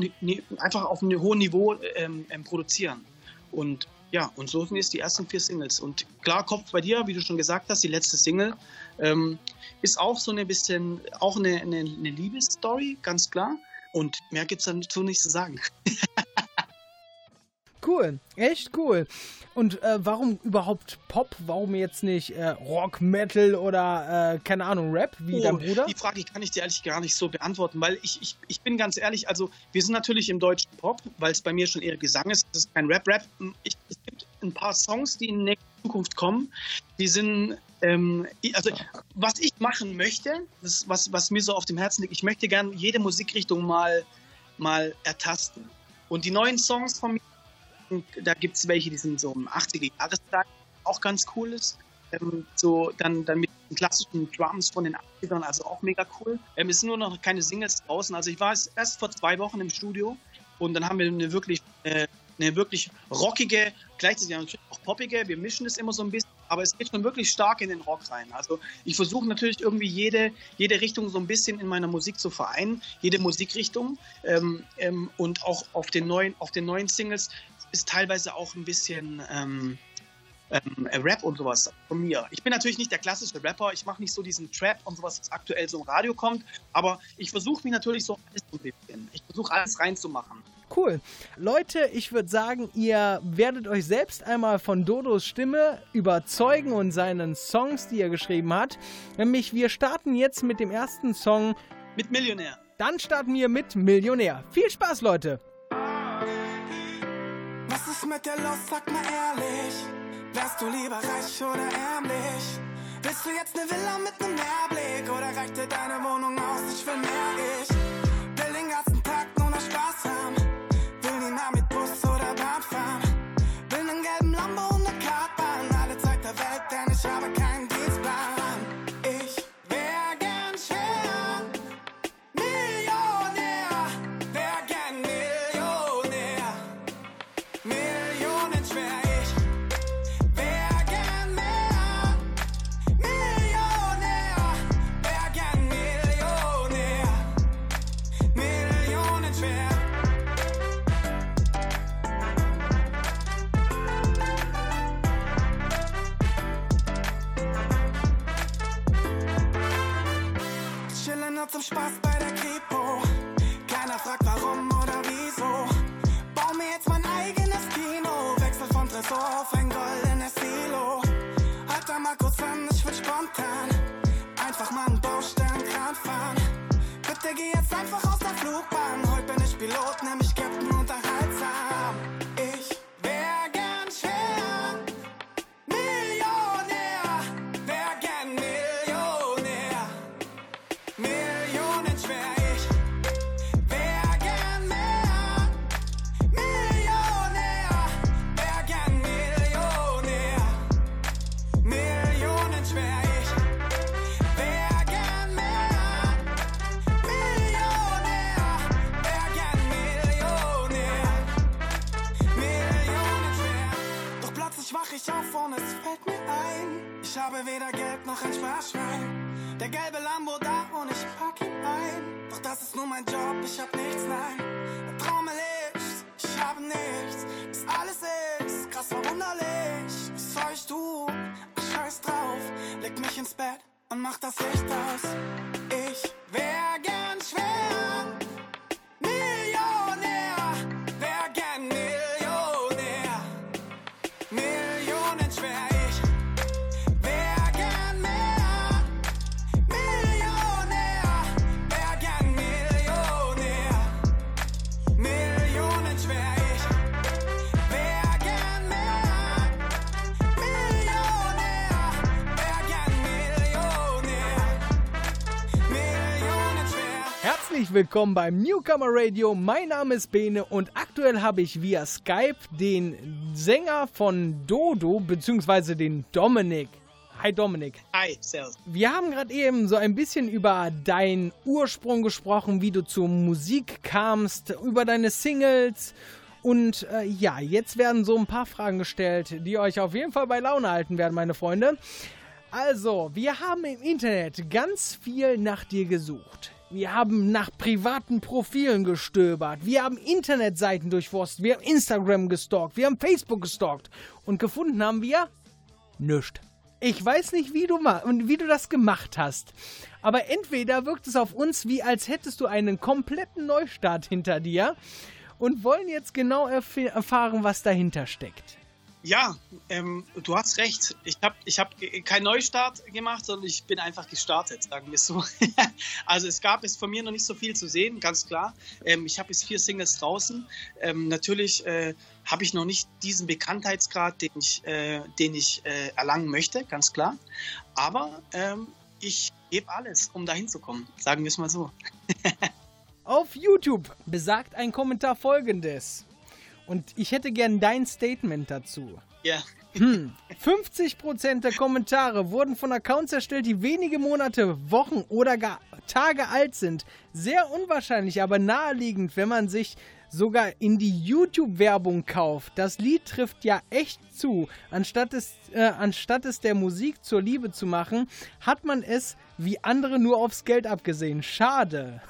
einfach auf einem hohen Niveau ähm, produzieren. Und ja, und so sind jetzt die ersten vier Singles. Und klar, Kopf bei dir, wie du schon gesagt hast, die letzte Single, ähm, ist auch so ein bisschen, auch eine, eine, eine Liebesstory, ganz klar. Und mehr gibt es dazu nichts zu sagen. Cool, echt cool. Und äh, warum überhaupt Pop? Warum jetzt nicht äh, Rock, Metal oder, äh, keine Ahnung, Rap, wie oh, dein Bruder? Die Frage kann ich dir ehrlich gar nicht so beantworten, weil ich, ich, ich bin ganz ehrlich, also wir sind natürlich im deutschen Pop, weil es bei mir schon eher Gesang ist, das ist kein Rap-Rap. Ich, es gibt ein paar Songs, die in der Zukunft kommen, die sind, ähm, also was ich machen möchte, das, was, was mir so auf dem Herzen liegt, ich möchte gerne jede Musikrichtung mal, mal ertasten. Und die neuen Songs von mir, da gibt es welche, die sind so im achtziger-Jahres-Style, auch ganz cool ist. Ähm, so dann, dann mit den klassischen Drums von den achtzigern, also auch mega cool. Ähm, es sind nur noch keine Singles draußen. Also ich war erst vor zwei Wochen im Studio und dann haben wir eine wirklich, äh, eine wirklich rockige, gleichzeitig natürlich auch poppige, wir mischen das immer so ein bisschen, aber es geht schon wirklich stark in den Rock rein. Also ich versuche natürlich irgendwie jede, jede Richtung so ein bisschen in meiner Musik zu vereinen, jede Musikrichtung ähm, ähm, und auch auf den neuen, auf den neuen Singles ist teilweise auch ein bisschen ähm, ähm, Rap und sowas von mir. Ich bin natürlich nicht der klassische Rapper, ich mache nicht so diesen Trap und sowas, was aktuell so im Radio kommt, aber ich versuche mich natürlich so alles zu bisschen. Ich versuche alles reinzumachen. Cool. Leute, ich würde sagen, ihr werdet euch selbst einmal von Dodos Stimme überzeugen und seinen Songs, die er geschrieben hat. Nämlich, wir starten jetzt mit dem ersten Song. Mit Millionär. Dann starten wir mit Millionär. Viel Spaß, Leute! Was ist mit dir los, sag mal ehrlich, wärst du lieber reich oder ärmlich? Willst du jetzt ne Villa mit nem Meerblick oder reicht dir deine Wohnung aus? Ich will mehr, ich will den ganzen Tag nur noch Spaß haben, will nie mehr mit Bus oder Bahn fahren, will nen gelben Lambo und ne Kartbahn, alle Zeit der Welt, denn ich habe keinen Dienstplan. Ich wär gern schwer, Millionär, wär gern Millionär, Millionär. Zum Spaß bei der Kripo. Keiner fragt warum oder wieso. Bau mir jetzt mein eigenes Kino. Wechsel von Tresor auf ein goldenes Silo. Halt da mal kurz an, ich will spontan. Einfach mal einen Baustellenkran fahren. Bitte geh jetzt einfach aus der Flugbahn. Heute bin ich Pilot, nämlich Captain unterhaltsam. Ich wär gern schwer. Millionär. Wär gern Millionär. Millionär. Ich auf und es fällt mir ein, ich habe weder Geld noch ein Sparschwein. Der gelbe Lambo da und ich pack ihn ein. Doch das ist nur mein Job, ich hab nichts, nein. Der Traum erlebt, ich habe nichts. Das alles ist krass verwunderlich. Was soll ich tun? Ich scheiß drauf. Leg mich ins Bett und mach das Licht aus. Ich wär gern schwer. Millionär. Wär gern Millionär. Millionär. Wär ich, wär gern mehr, Millionär, wär gern Millionär, Millionen schwer ich, wär gern mehr, Millionär, wär gern Herzlich willkommen beim Newcomer Radio. Mein Name ist Bene und aktuell habe ich via Skype den Sänger von Dodo bzw. den Dominik. Hi Dominik. Hi, Servus. Wir haben gerade eben so ein bisschen über deinen Ursprung gesprochen, wie du zur Musik kamst, über deine Singles. Und äh, ja, jetzt werden so ein paar Fragen gestellt, die euch auf jeden Fall bei Laune halten werden, meine Freunde. Also, wir haben im Internet ganz viel nach dir gesucht. Wir haben nach privaten Profilen gestöbert. Wir haben Internetseiten durchforstet. Wir haben Instagram gestalkt. Wir haben Facebook gestalkt. Und gefunden haben wir nichts. Ich weiß nicht, wie du, ma- und wie du das gemacht hast. Aber entweder wirkt es auf uns, wie als hättest du einen kompletten Neustart hinter dir und wollen jetzt genau erf- erfahren, was dahinter steckt. Ja, ähm, du hast recht. Ich habe ich hab keinen Neustart gemacht, sondern ich bin einfach gestartet, sagen wir es so. Also es gab es von mir noch nicht so viel zu sehen, ganz klar. Ähm, ich habe jetzt vier Singles draußen. Ähm, natürlich äh, habe ich noch nicht diesen Bekanntheitsgrad, den ich, äh, den ich äh, erlangen möchte, ganz klar. Aber ähm, ich gebe alles, um da hinzukommen, sagen wir es mal so. Auf YouTube besagt ein Kommentar Folgendes. Und ich hätte gern dein Statement dazu. Ja. Hm. fünfzig Prozent der Kommentare wurden von Accounts erstellt, die wenige Monate, Wochen oder gar Tage alt sind. Sehr unwahrscheinlich, aber naheliegend, wenn man sich sogar in die YouTube-Werbung kauft. Das Lied trifft ja echt zu. Anstatt es, äh, anstatt es der Musik zur Liebe zu machen, hat man es wie andere nur aufs Geld abgesehen. Schade.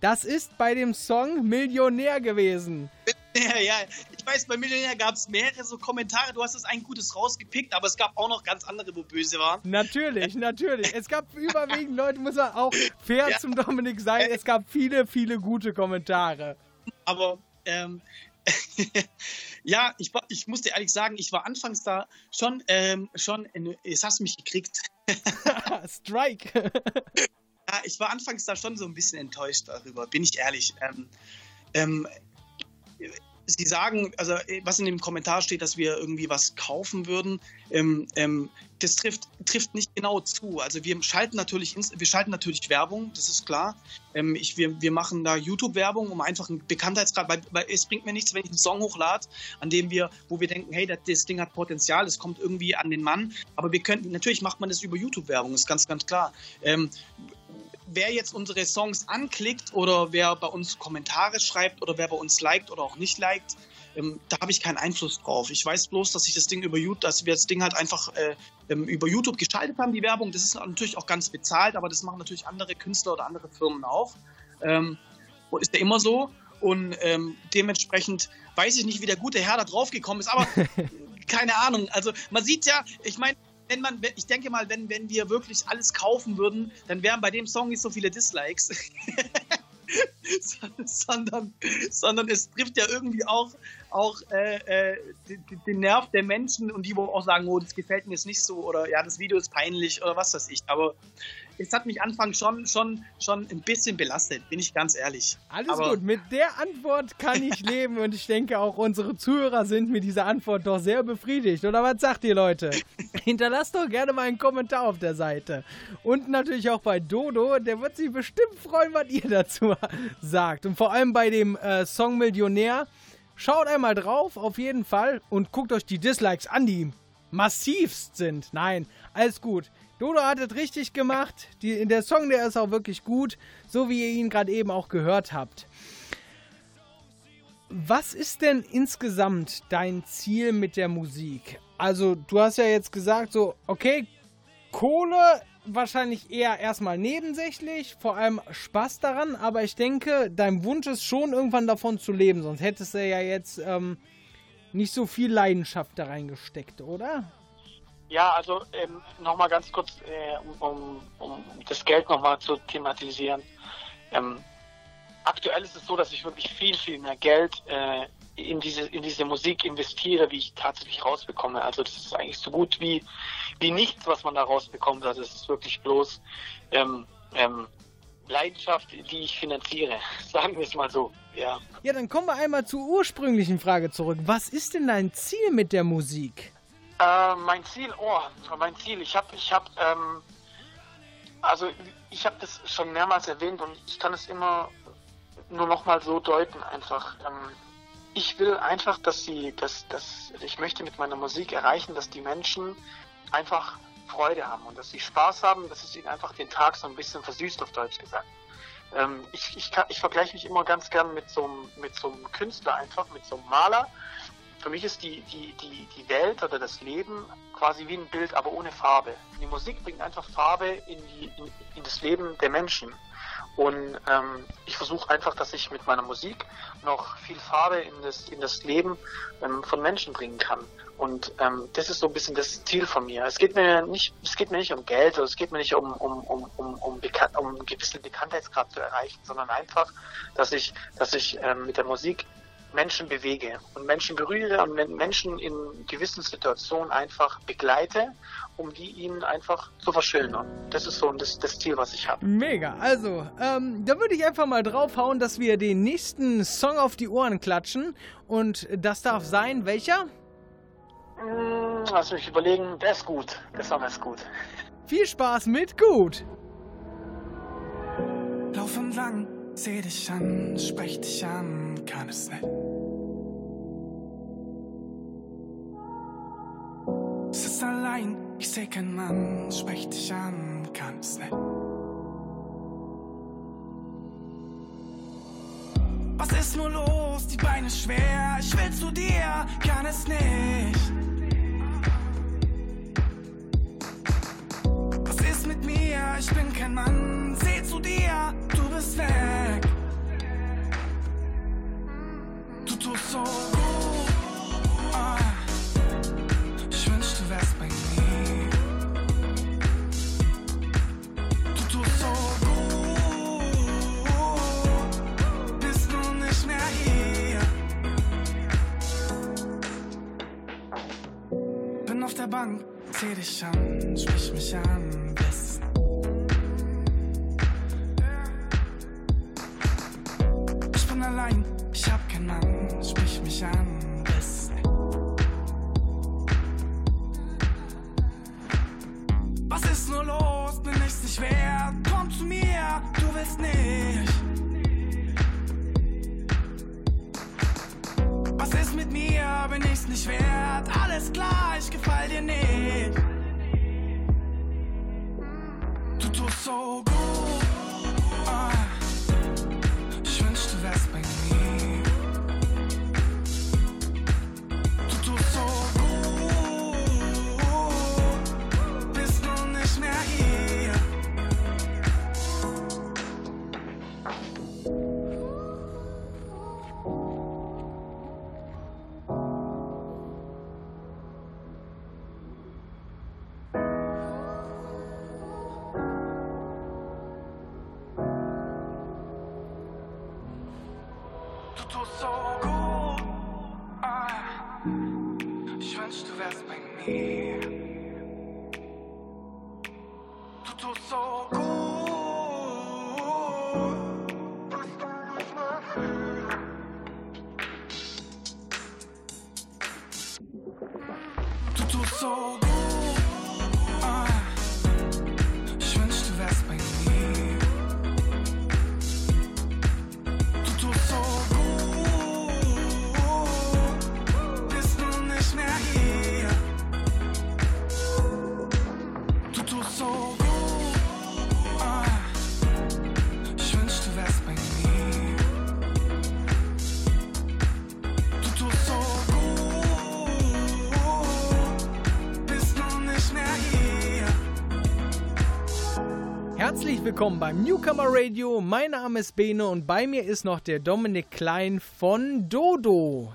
Das ist bei dem Song Millionär gewesen. Ja, ja. Ich weiß, bei Millionär gab es mehrere so Kommentare. Du hast jetzt ein gutes rausgepickt, aber es gab auch noch ganz andere, wo böse waren. Natürlich, natürlich. Es gab überwiegend Leute, muss man auch fair ja. zum Dominik sein. Es gab viele, viele gute Kommentare. Aber, ähm... ja, ich, ich muss dir ehrlich sagen, ich war anfangs da schon, ähm, schon... Jetzt hast du mich gekriegt. Strike. Ja, ich war anfangs da schon so ein bisschen enttäuscht darüber, bin ich ehrlich. Ähm... ähm Sie sagen, also was in dem Kommentar steht, dass wir irgendwie was kaufen würden, ähm, ähm, das trifft, trifft nicht genau zu. Also wir schalten natürlich, wir schalten natürlich Werbung, das ist klar. Ähm, ich, wir, wir machen da YouTube-Werbung, um einfach einen Bekanntheitsgrad, weil, weil es bringt mir nichts, wenn ich einen Song hochlade, an dem wir, wo wir denken, hey, das, das Ding hat Potenzial, es kommt irgendwie an den Mann. Aber wir könnten, natürlich macht man das über YouTube-Werbung, ist ganz, ganz klar. Ähm, Wer jetzt unsere Songs anklickt oder wer bei uns Kommentare schreibt oder wer bei uns liked oder auch nicht liked, ähm, da habe ich keinen Einfluss drauf. Ich weiß bloß, dass ich das Ding über YouTube, dass wir das Ding halt einfach äh, über YouTube geschaltet haben, die Werbung. Das ist natürlich auch ganz bezahlt, aber das machen natürlich andere Künstler oder andere Firmen auch. Ähm, ist ja immer so. Und ähm, dementsprechend weiß ich nicht, wie der gute Herr da drauf gekommen ist, aber keine Ahnung. Also man sieht ja, ich meine, Wenn man, ich denke mal, wenn, wenn wir wirklich alles kaufen würden, dann wären bei dem Song nicht so viele Dislikes, sondern, sondern es trifft ja irgendwie auch, auch äh, äh, den Nerv der Menschen und die, wo auch sagen, oh, das gefällt mir jetzt nicht so oder ja, das Video ist peinlich oder was weiß ich. Aber es hat mich anfangs schon, schon, schon ein bisschen belastet, bin ich ganz ehrlich. Alles Aber gut, mit der Antwort kann ich leben und ich denke auch unsere Zuhörer sind mit dieser Antwort doch sehr befriedigt. Oder was sagt ihr, Leute? Hinterlasst doch gerne mal einen Kommentar auf der Seite. Und natürlich auch bei Dodo, der wird sich bestimmt freuen, was ihr dazu sagt. Und vor allem bei dem äh, Song Millionär, schaut einmal drauf, auf jeden Fall, und guckt euch die Dislikes an, die massivst sind. Nein, alles gut. Dodo hat es richtig gemacht. Die, der Song, der ist auch wirklich gut, so wie ihr ihn gerade eben auch gehört habt. Was ist denn insgesamt dein Ziel mit der Musik? Also du hast ja jetzt gesagt, so okay, Kohle wahrscheinlich eher erstmal nebensächlich, vor allem Spaß daran, aber ich denke, dein Wunsch ist schon irgendwann davon zu leben, sonst hättest du ja jetzt ähm, nicht so viel Leidenschaft da reingesteckt, oder? Ja, also ähm, nochmal ganz kurz, äh, um, um, um das Geld nochmal zu thematisieren. Ähm, aktuell ist es so, dass ich wirklich viel, viel mehr Geld äh, in diese in diese Musik investiere, wie ich tatsächlich rausbekomme. Also das ist eigentlich so gut wie, wie nichts, was man da rausbekommt. Also es ist wirklich bloß ähm, ähm, Leidenschaft, die ich finanziere. Sagen wir es mal so, ja. Ja, dann kommen wir einmal zur ursprünglichen Frage zurück. Was ist denn dein Ziel mit der Musik? Äh, mein Ziel, oh, mein Ziel, ich habe, ich habe, ähm, also ich habe das schon mehrmals erwähnt und ich kann es immer nur nochmal so deuten einfach. Ähm, ich will einfach, dass sie, dass, dass ich möchte mit meiner Musik erreichen, dass die Menschen einfach Freude haben und dass sie Spaß haben, dass es ihnen einfach den Tag so ein bisschen versüßt, auf Deutsch gesagt. Ähm, ich ich, ich vergleiche mich immer ganz gern mit so einem mit so einem Künstler einfach, mit so einem Maler. Für mich ist die, die, die, die Welt oder das Leben quasi wie ein Bild, aber ohne Farbe. Die Musik bringt einfach Farbe in, die, in, in das Leben der Menschen. Und ähm, ich versuche einfach, dass ich mit meiner Musik noch viel Farbe in das, in das Leben ähm, von Menschen bringen kann. Und ähm, das ist so ein bisschen das Ziel von mir. Es geht mir nicht, es geht mir nicht um Geld, oder es geht mir nicht um, um, um, um, um, Bekan- um einen gewissen Bekanntheitsgrad zu erreichen, sondern einfach, dass ich, dass ich ähm, mit der Musik Menschen bewege und Menschen berühre und Menschen in gewissen Situationen einfach begleite, um die ihnen einfach zu verschönern. Das ist so das, das Ziel, was ich habe. Mega, also ähm, da würde ich einfach mal draufhauen, dass wir den nächsten Song auf die Ohren klatschen und das darf sein, welcher? Hm, lass mich überlegen, der ist gut, der Song ist gut. Viel Spaß mit Gut! Lauf entlang, seh dich an, sprech dich an, kann es nicht. Sitz allein, ich seh keinen Mann, sprech dich an, kann es nicht. Was ist nur los, die Beine schwer, ich will zu dir, kann es nicht. Was ist mit mir, ich bin kein Mann, seh zu dir, du bist weg. Du tust so gut, ah. Ich wünschte, du wärst bei mir. Du tust so gut, bist du nicht mehr hier. Bin auf der Bank, zieh dich an, sprich mich an, bist. Ich hab keinen Mann, sprich mich an, bist nicht. Was ist nur los, bin ich's nicht wert, komm zu mir, du willst nicht. Was ist mit mir, bin ich's nicht wert, alles klar, ich gefall dir nicht. Du tust so gut, ah. Ich wünschte, du wärst bei mir. Willkommen beim Newcomer Radio. Mein Name ist Bene und bei mir ist noch der Dominik Klein von Dodo.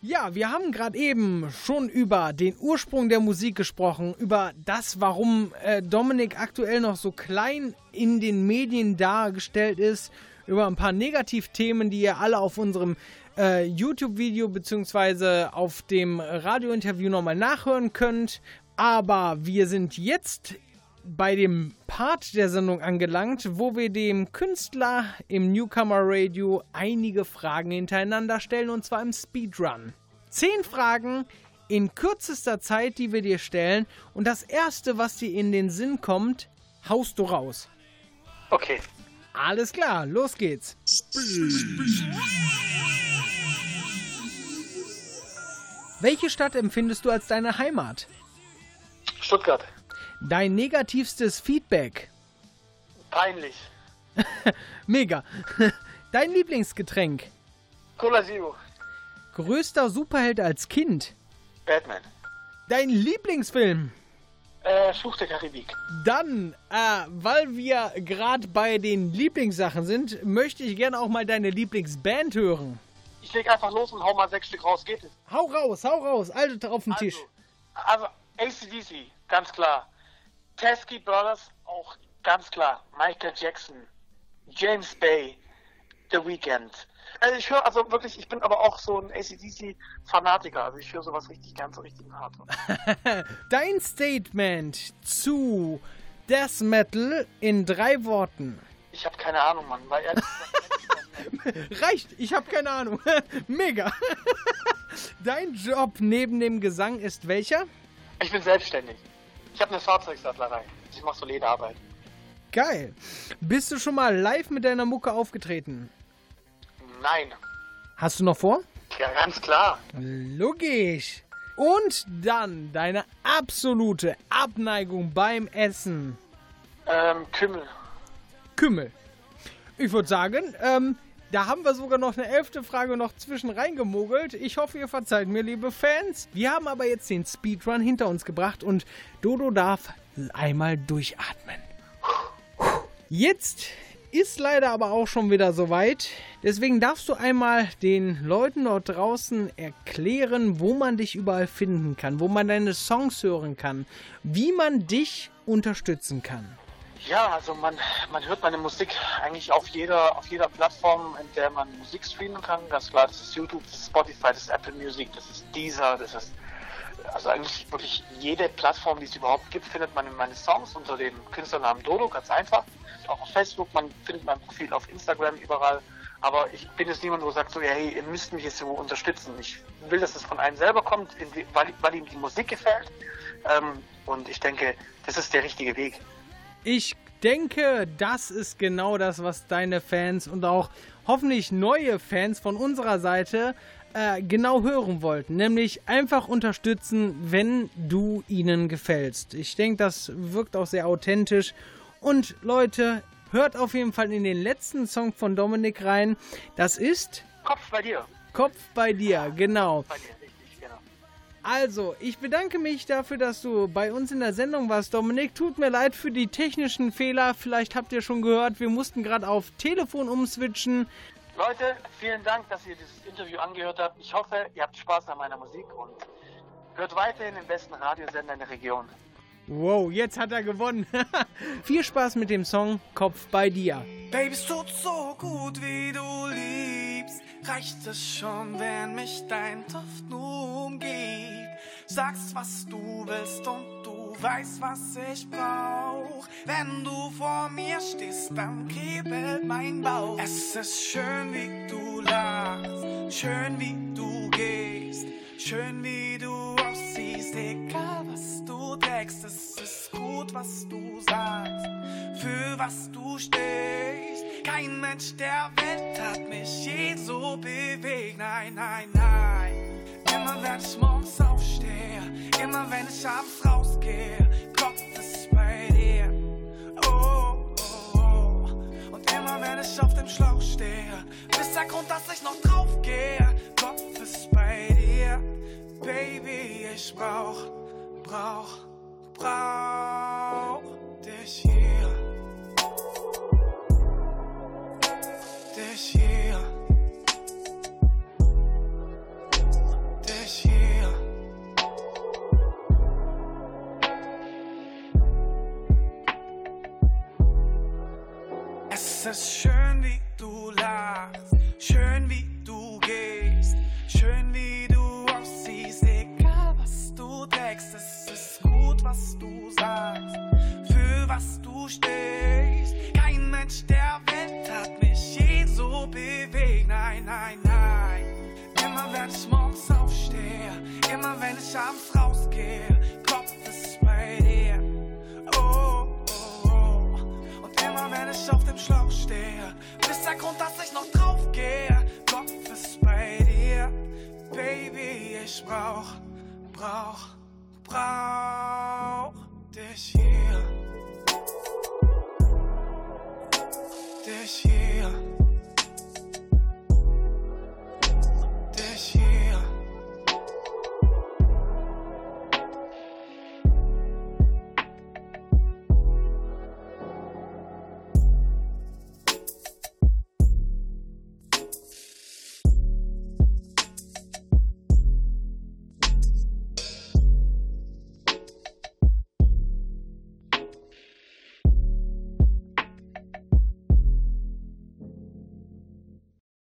Ja, wir haben gerade eben schon über den Ursprung der Musik gesprochen, über das, warum äh, Dominik aktuell noch so klein in den Medien dargestellt ist, über ein paar Negativthemen, die ihr alle auf unserem äh, YouTube-Video bzw. auf dem Radiointerview nochmal nachhören könnt. Aber wir sind jetzt bei dem Part der Sendung angelangt, wo wir dem Künstler im Newcomer Radio einige Fragen hintereinander stellen, und zwar im Speedrun. Zehn Fragen in kürzester Zeit, die wir dir stellen, und das erste, was dir in den Sinn kommt, haust du raus. Okay. Alles klar, los geht's. Welche Stadt empfindest du als deine Heimat? Stuttgart. Dein negativstes Feedback? Peinlich. Mega. Dein Lieblingsgetränk? Cola Zero. Größter Superheld als Kind? Batman. Dein Lieblingsfilm? Äh, Fluch der Karibik. Dann, äh, weil wir gerade bei den Lieblingssachen sind, möchte ich gerne auch mal deine Lieblingsband hören. Ich leg einfach los und hau mal sechs Stück raus, geht es? Hau raus, hau raus, also auf den also, Tisch. Also, A C D C, ganz klar. Teskey Brothers, auch ganz klar. Michael Jackson, James Bay, The Weeknd. Also ich höre, also wirklich, ich bin aber auch so ein A C D C-Fanatiker. Also ich höre sowas richtig, ganz so richtig hart. Dein Statement zu Death Metal in drei Worten. Ich habe keine Ahnung, Mann. Weil ehrlich gesagt, reicht, ich habe keine Ahnung. Mega. Dein Job neben dem Gesang ist welcher? Ich bin selbstständig. Ich habe eine Fahrzeugsattlerei. Ich mache so Lederarbeit. Geil. Bist du schon mal live mit deiner Mucke aufgetreten? Nein. Hast du noch vor? Ja, ganz klar. Logisch. Und dann deine absolute Abneigung beim Essen. Ähm, Kümmel. Kümmel. Ich würde sagen, ähm, da haben wir sogar noch eine elfte Frage noch zwischen reingemogelt. Ich hoffe, ihr verzeiht mir, liebe Fans. Wir haben aber jetzt den Speedrun hinter uns gebracht und Dodo darf einmal durchatmen. Jetzt ist leider aber auch schon wieder soweit. Deswegen darfst du einmal den Leuten dort draußen erklären, wo man dich überall finden kann, wo man deine Songs hören kann, wie man dich unterstützen kann. Ja, also man, man hört meine Musik eigentlich auf jeder, auf jeder Plattform, in der man Musik streamen kann. Ganz klar, das ist YouTube, das ist Spotify, das ist Apple Music, das ist Deezer, das ist... Also eigentlich wirklich jede Plattform, die es überhaupt gibt, findet man in meine Songs unter dem Künstlernamen Dodo, ganz einfach. Auch auf Facebook, man findet mein Profil auf Instagram überall. Aber ich bin jetzt niemand, der sagt so, hey, ihr müsst mich jetzt irgendwo unterstützen. Ich will, dass es von einem selber kommt, weil, weil ihm die Musik gefällt. Und ich denke, das ist der richtige Weg. Ich denke, das ist genau das, was deine Fans und auch hoffentlich neue Fans von unserer Seite genau hören wollten, nämlich einfach unterstützen, wenn du ihnen gefällst. Ich denke, das wirkt auch sehr authentisch. Und Leute, hört auf jeden Fall in den letzten Song von Dominik rein. Das ist Kopf bei dir. Kopf bei dir, genau. Bei dir, richtig, genau. Also, ich bedanke mich dafür, dass du bei uns in der Sendung warst, Dominik. Tut mir leid für die technischen Fehler. Vielleicht habt ihr schon gehört, wir mussten gerade auf Telefon umswitchen. Leute, vielen Dank, dass ihr dieses Interview angehört habt. Ich hoffe, ihr habt Spaß an meiner Musik und hört weiterhin den besten Radiosender in der Region. Wow, jetzt hat er gewonnen. Viel Spaß mit dem Song Kopf bei dir. Babys, tut so gut, wie du liebst. Reicht es schon, wenn mich dein Duft nur umgeht? Sagst, was du willst und du weißt, was ich brauch. Wenn du vor mir stehst, dann kribbelt mein Bauch. Es ist schön, wie du lachst, schön, wie du gehst, schön, wie du aussiehst, egal was du trägst. Es ist gut, was du sagst, für was du stehst. Kein Mensch der Welt hat mich je so bewegt, nein, nein, nein. Immer wenn ich morgens aufstehe, immer wenn ich abends rausgehe, Kopf ist bei dir, oh, oh, oh. Und immer wenn ich auf dem Schlauch stehe, ist der Grund, dass ich noch draufgehe, Kopf ist bei dir, Baby, ich brauch, brauch, brauch dich hier, dich hier. Es ist schön, wie du lachst, schön, wie du gehst, schön, wie du aussiehst, egal was du trägst. Es ist gut, was du sagst, für was du stehst. Kein Mensch der Welt hat mich je so bewegt, nein, nein, nein. Immer wenn ich morgens aufstehe, immer wenn ich abends rausgehe, Kopf ist bei dir, oh, oh, oh. Und immer wenn wenn ich auf dem Schlauch stehe. Bist der Grund, dass ich noch drauf gehe. Kopf ist bei dir, Baby, ich brauch, brauch, brauch dich hier.